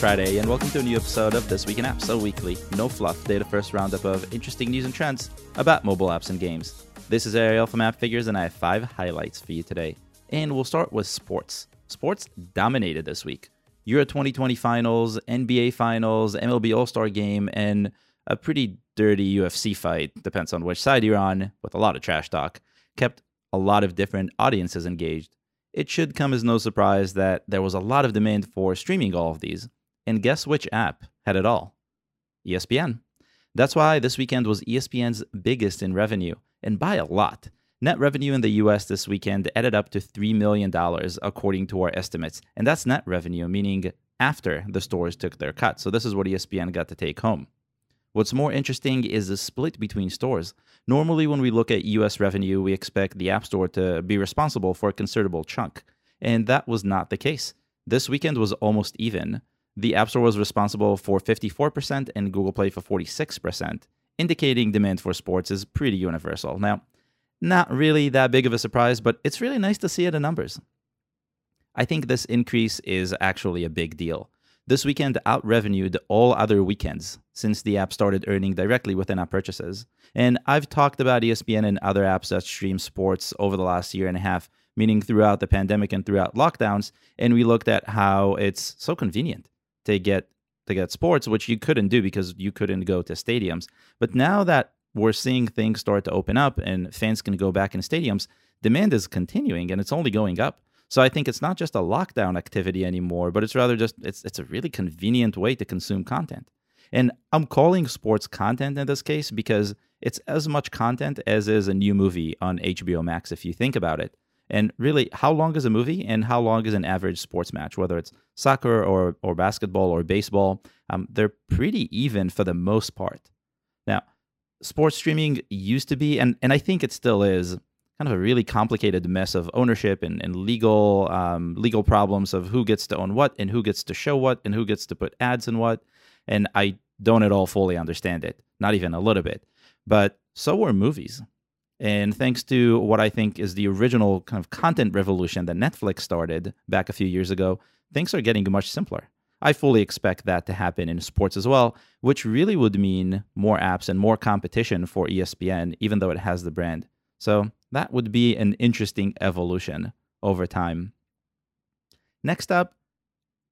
Friday, and welcome to a new episode of This Week in Apps, a weekly, no fluff, data-first roundup of interesting news and trends about mobile apps and games. This is Ariel from App Figures, and I have 5 highlights for you today. And we'll start with sports. Sports dominated this week. Euro 2020 finals, NBA finals, MLB All-Star game, and a pretty dirty UFC fight, depends on which side you're on, with a lot of trash talk, kept a lot of different audiences engaged. It should come as no surprise that there was a lot of demand for streaming all of these. And guess which app had it all? ESPN. That's why this weekend was ESPN's biggest in revenue, and by a lot. Net revenue in the US this weekend added up to $3 million, according to our estimates. And that's net revenue, meaning after the stores took their cut. So this is what ESPN got to take home. What's more interesting is the split between stores. Normally, when we look at US revenue, we expect the App Store to be responsible for a considerable chunk. And that was not the case. This weekend was almost even. The App Store was responsible for 54% and Google Play for 46%, indicating demand for sports is pretty universal. Now, not really that big of a surprise, but it's really nice to see it in numbers. I think this increase is actually a big deal. This weekend out-revenued all other weekends since the app started earning directly with in-app purchases. And I've talked about ESPN and other apps that stream sports over the last year and a half, meaning throughout the pandemic and throughout lockdowns, and we looked at how it's so convenient to get sports, which you couldn't do because you couldn't go to stadiums. But now that we're seeing things start to open up and fans can go back in stadiums, demand is continuing and it's only going up. So I think it's not just a lockdown activity anymore, but it's rather just it's a really convenient way to consume content. And I'm calling sports content in this case because it's as much content as is a new movie on HBO Max if you think about it. And really, how long is a movie and how long is an average sports match, whether it's soccer or basketball or baseball? They're pretty even for the most part. Now, sports streaming used to be, and I think it still is, kind of a really complicated mess of ownership and legal problems of who gets to own what and who gets to show what and who gets to put ads in what. And I don't at all fully understand it, not even a little bit. But so were movies. And thanks to what I think is the original kind of content revolution that Netflix started back a few years ago, things are getting much simpler. I fully expect that to happen in sports as well, which really would mean more apps and more competition for ESPN, even though it has the brand. So that would be an interesting evolution over time. Next up,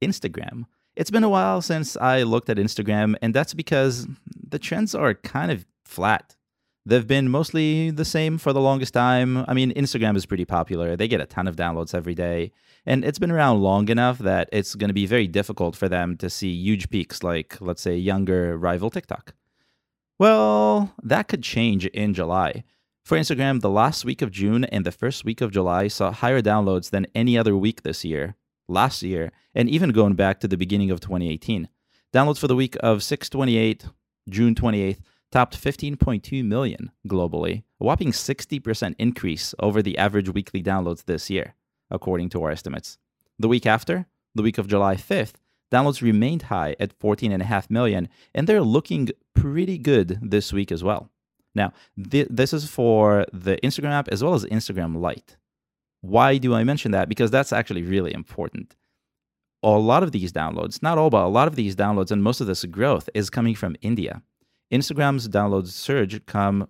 Instagram. It's been a while since I looked at Instagram, and that's because the trends are kind of flat. They've been mostly the same for the longest time. I mean, Instagram is pretty popular. They get a ton of downloads every day, and it's been around long enough that it's going to be very difficult for them to see huge peaks like, let's say, younger rival TikTok. Well, that could change in July. For Instagram, the last week of June and the first week of July saw higher downloads than any other week this year, last year, and even going back to the beginning of 2018. Downloads for the week of June 28th, topped 15.2 million globally, a whopping 60% increase over the average weekly downloads this year, according to our estimates. The week after, the week of July 5th, downloads remained high at 14.5 million, and they're looking pretty good this week as well. Now, this is for the Instagram app as well as Instagram Lite. Why do I mention that? Because that's actually really important. A lot of these downloads, not all, but a lot of these downloads and most of this growth is coming from India. Instagram's downloads surge come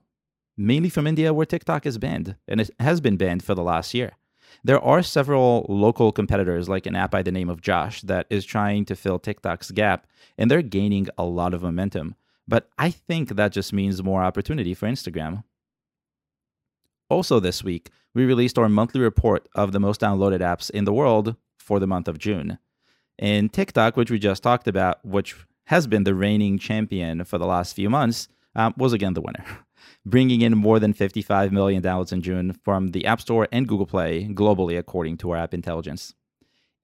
mainly from India, where TikTok is banned, and it has been banned for the last year. There are several local competitors, like an app by the name of Josh, that is trying to fill TikTok's gap, and they're gaining a lot of momentum. But I think that just means more opportunity for Instagram. Also this week, we released our monthly report of the most downloaded apps in the world for the month of June. And TikTok, which we just talked about, which has been the reigning champion for the last few months, was again the winner, bringing in more than 55 million downloads in June from the App Store and Google Play globally, according to our app intelligence.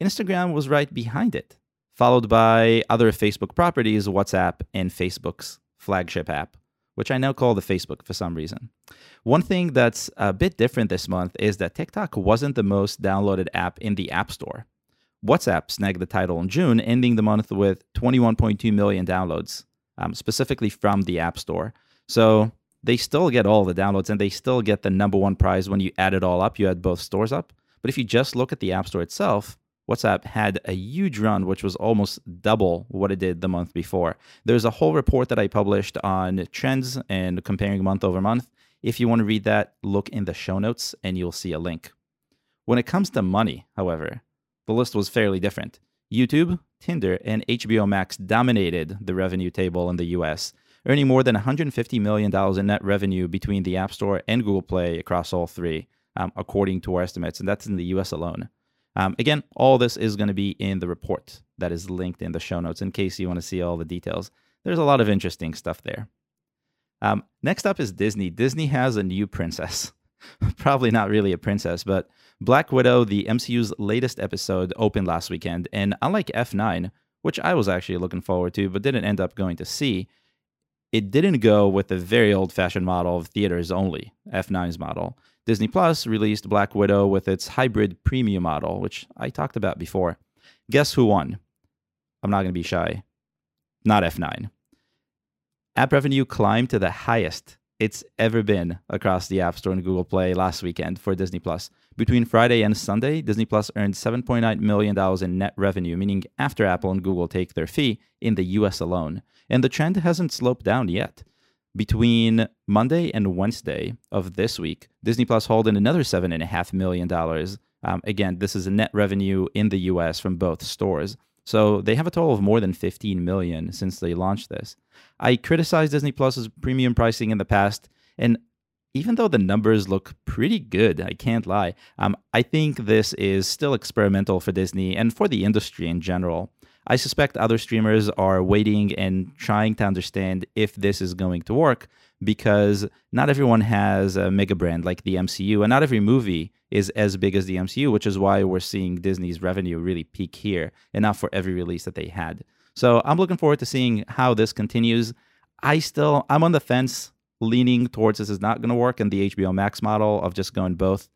Instagram was right behind it, followed by other Facebook properties, WhatsApp, and Facebook's flagship app, which I now call the Facebook for some reason. One thing that's a bit different this month is that TikTok wasn't the most downloaded app in the App Store. WhatsApp snagged the title in June, ending the month with 21.2 million downloads, specifically from the App Store. So they still get all the downloads, and they still get the number one prize when you add it all up. You add both stores up. But if you just look at the App Store itself, WhatsApp had a huge run, which was almost double what it did the month before. There's a whole report that I published on trends and comparing month over month. If you want to read that, look in the show notes and you'll see a link. When it comes to money, however, the list was fairly different. YouTube, Tinder, and HBO Max dominated the revenue table in the US, earning more than $150 million in net revenue between the App Store and Google Play across all three, according to our estimates, and that's in the US alone. Again, all this is going to be in the report that is linked in the show notes in case you want to see all the details. There's a lot of interesting stuff there. Next up is Disney. Disney has a new princess. Probably not really a princess, but Black Widow, the MCU's latest episode, opened last weekend. And unlike F9, which I was actually looking forward to but didn't end up going to see, it didn't go with the very old-fashioned model of theaters only, F9's model. Disney Plus released Black Widow with its hybrid premium model, which I talked about before. Guess who won? I'm not going to be shy. Not F9. App revenue climbed to the highest it's ever been across the App Store and Google Play last weekend for Disney Plus. Between Friday and Sunday, Disney Plus earned $7.9 million in net revenue, meaning after Apple and Google take their fee in the US alone. And the trend hasn't sloped down yet. Between Monday and Wednesday of this week, Disney Plus hauled in another $7.5 million. Again, this is a net revenue in the US from both stores. So they have a total of more than 15 million since they launched this. I criticized Disney Plus's premium pricing in the past, and even though the numbers look pretty good, I can't lie, I think this is still experimental for Disney and for the industry in general. I suspect other streamers are waiting and trying to understand if this is going to work, because not everyone has a mega brand like the MCU, and not every movie is as big as the MCU, which is why we're seeing Disney's revenue really peak here, and not for every release that they had. So I'm looking forward to seeing how this continues. I'm on the fence, leaning towards this is not going to work, and the HBO Max model of just going both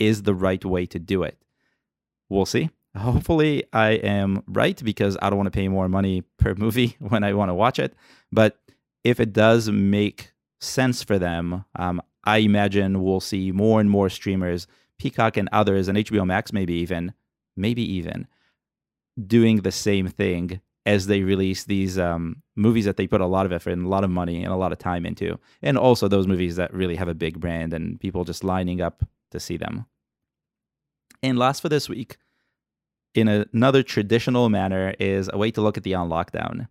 is the right way to do it. We'll see. Hopefully I am right, because I don't want to pay more money per movie when I want to watch it. But if it does make sense for them, I imagine we'll see more and more streamers, Peacock and others, and HBO Max maybe even, doing the same thing as they release these movies that they put a lot of effort and a lot of money and a lot of time into. And also those movies that really have a big brand and people just lining up to see them. And last for this week, in another traditional manner, is a way to look at the on lockdown.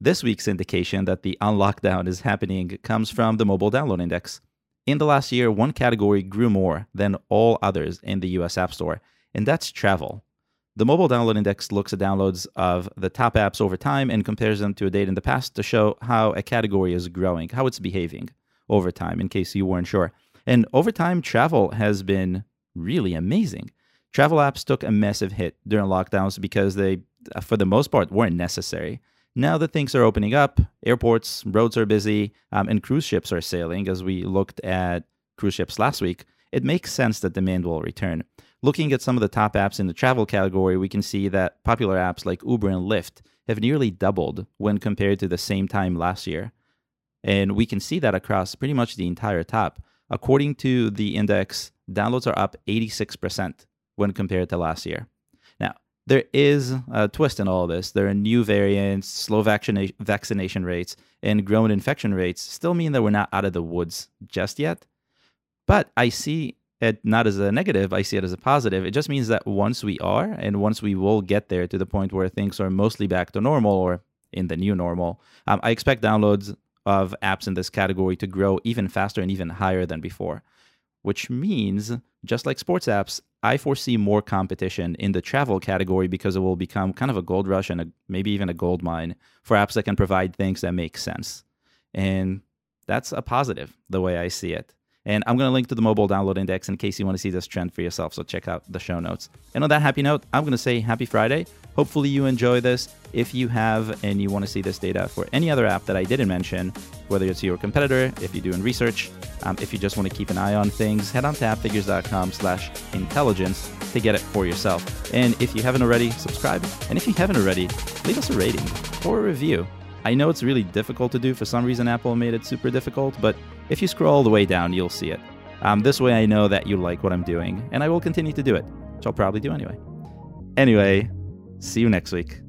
This week's indication that the on lockdown is happening comes from the Mobile Download Index. In the last year, one category grew more than all others in the US App Store, and that's travel. The Mobile Download Index looks at downloads of the top apps over time and compares them to a date in the past to show how a category is growing, how it's behaving over time, in case you weren't sure. And over time, travel has been really amazing. Travel apps took a massive hit during lockdowns because they, for the most part, weren't necessary. Now that things are opening up, airports, roads are busy, and cruise ships are sailing, as we looked at cruise ships last week, it makes sense that demand will return. Looking at some of the top apps in the travel category, we can see that popular apps like Uber and Lyft have nearly doubled when compared to the same time last year. And we can see that across pretty much the entire top. According to the index, downloads are up 86%. When compared to last year. Now, there is a twist in all this. There are new variants, slow vaccination rates, and growing infection rates still mean that we're not out of the woods just yet. But I see it not as a negative, I see it as a positive. It just means that once we are, and once we will get there to the point where things are mostly back to normal or in the new normal, I expect downloads of apps in this category to grow even faster and even higher than before, which means, just like sports apps, I foresee more competition in the travel category because it will become kind of a gold rush and maybe even a gold mine for apps that can provide things that make sense. And that's a positive, the way I see it. And I'm going to link to the Mobile Download Index in case you want to see this trend for yourself. So check out the show notes. And on that happy note, I'm going to say happy Friday. Hopefully you enjoy this. If you have and you want to see this data for any other app that I didn't mention, whether it's your competitor, if you're doing research, if you just want to keep an eye on things, head on to appfigures.com/intelligence to get it for yourself. And if you haven't already, subscribe. And if you haven't already, leave us a rating or a review. I know it's really difficult to do. For some reason, Apple made it super difficult, but if you scroll all the way down, you'll see it. This way I know that you like what I'm doing, and I will continue to do it, which I'll probably do anyway. Anyway, see you next week.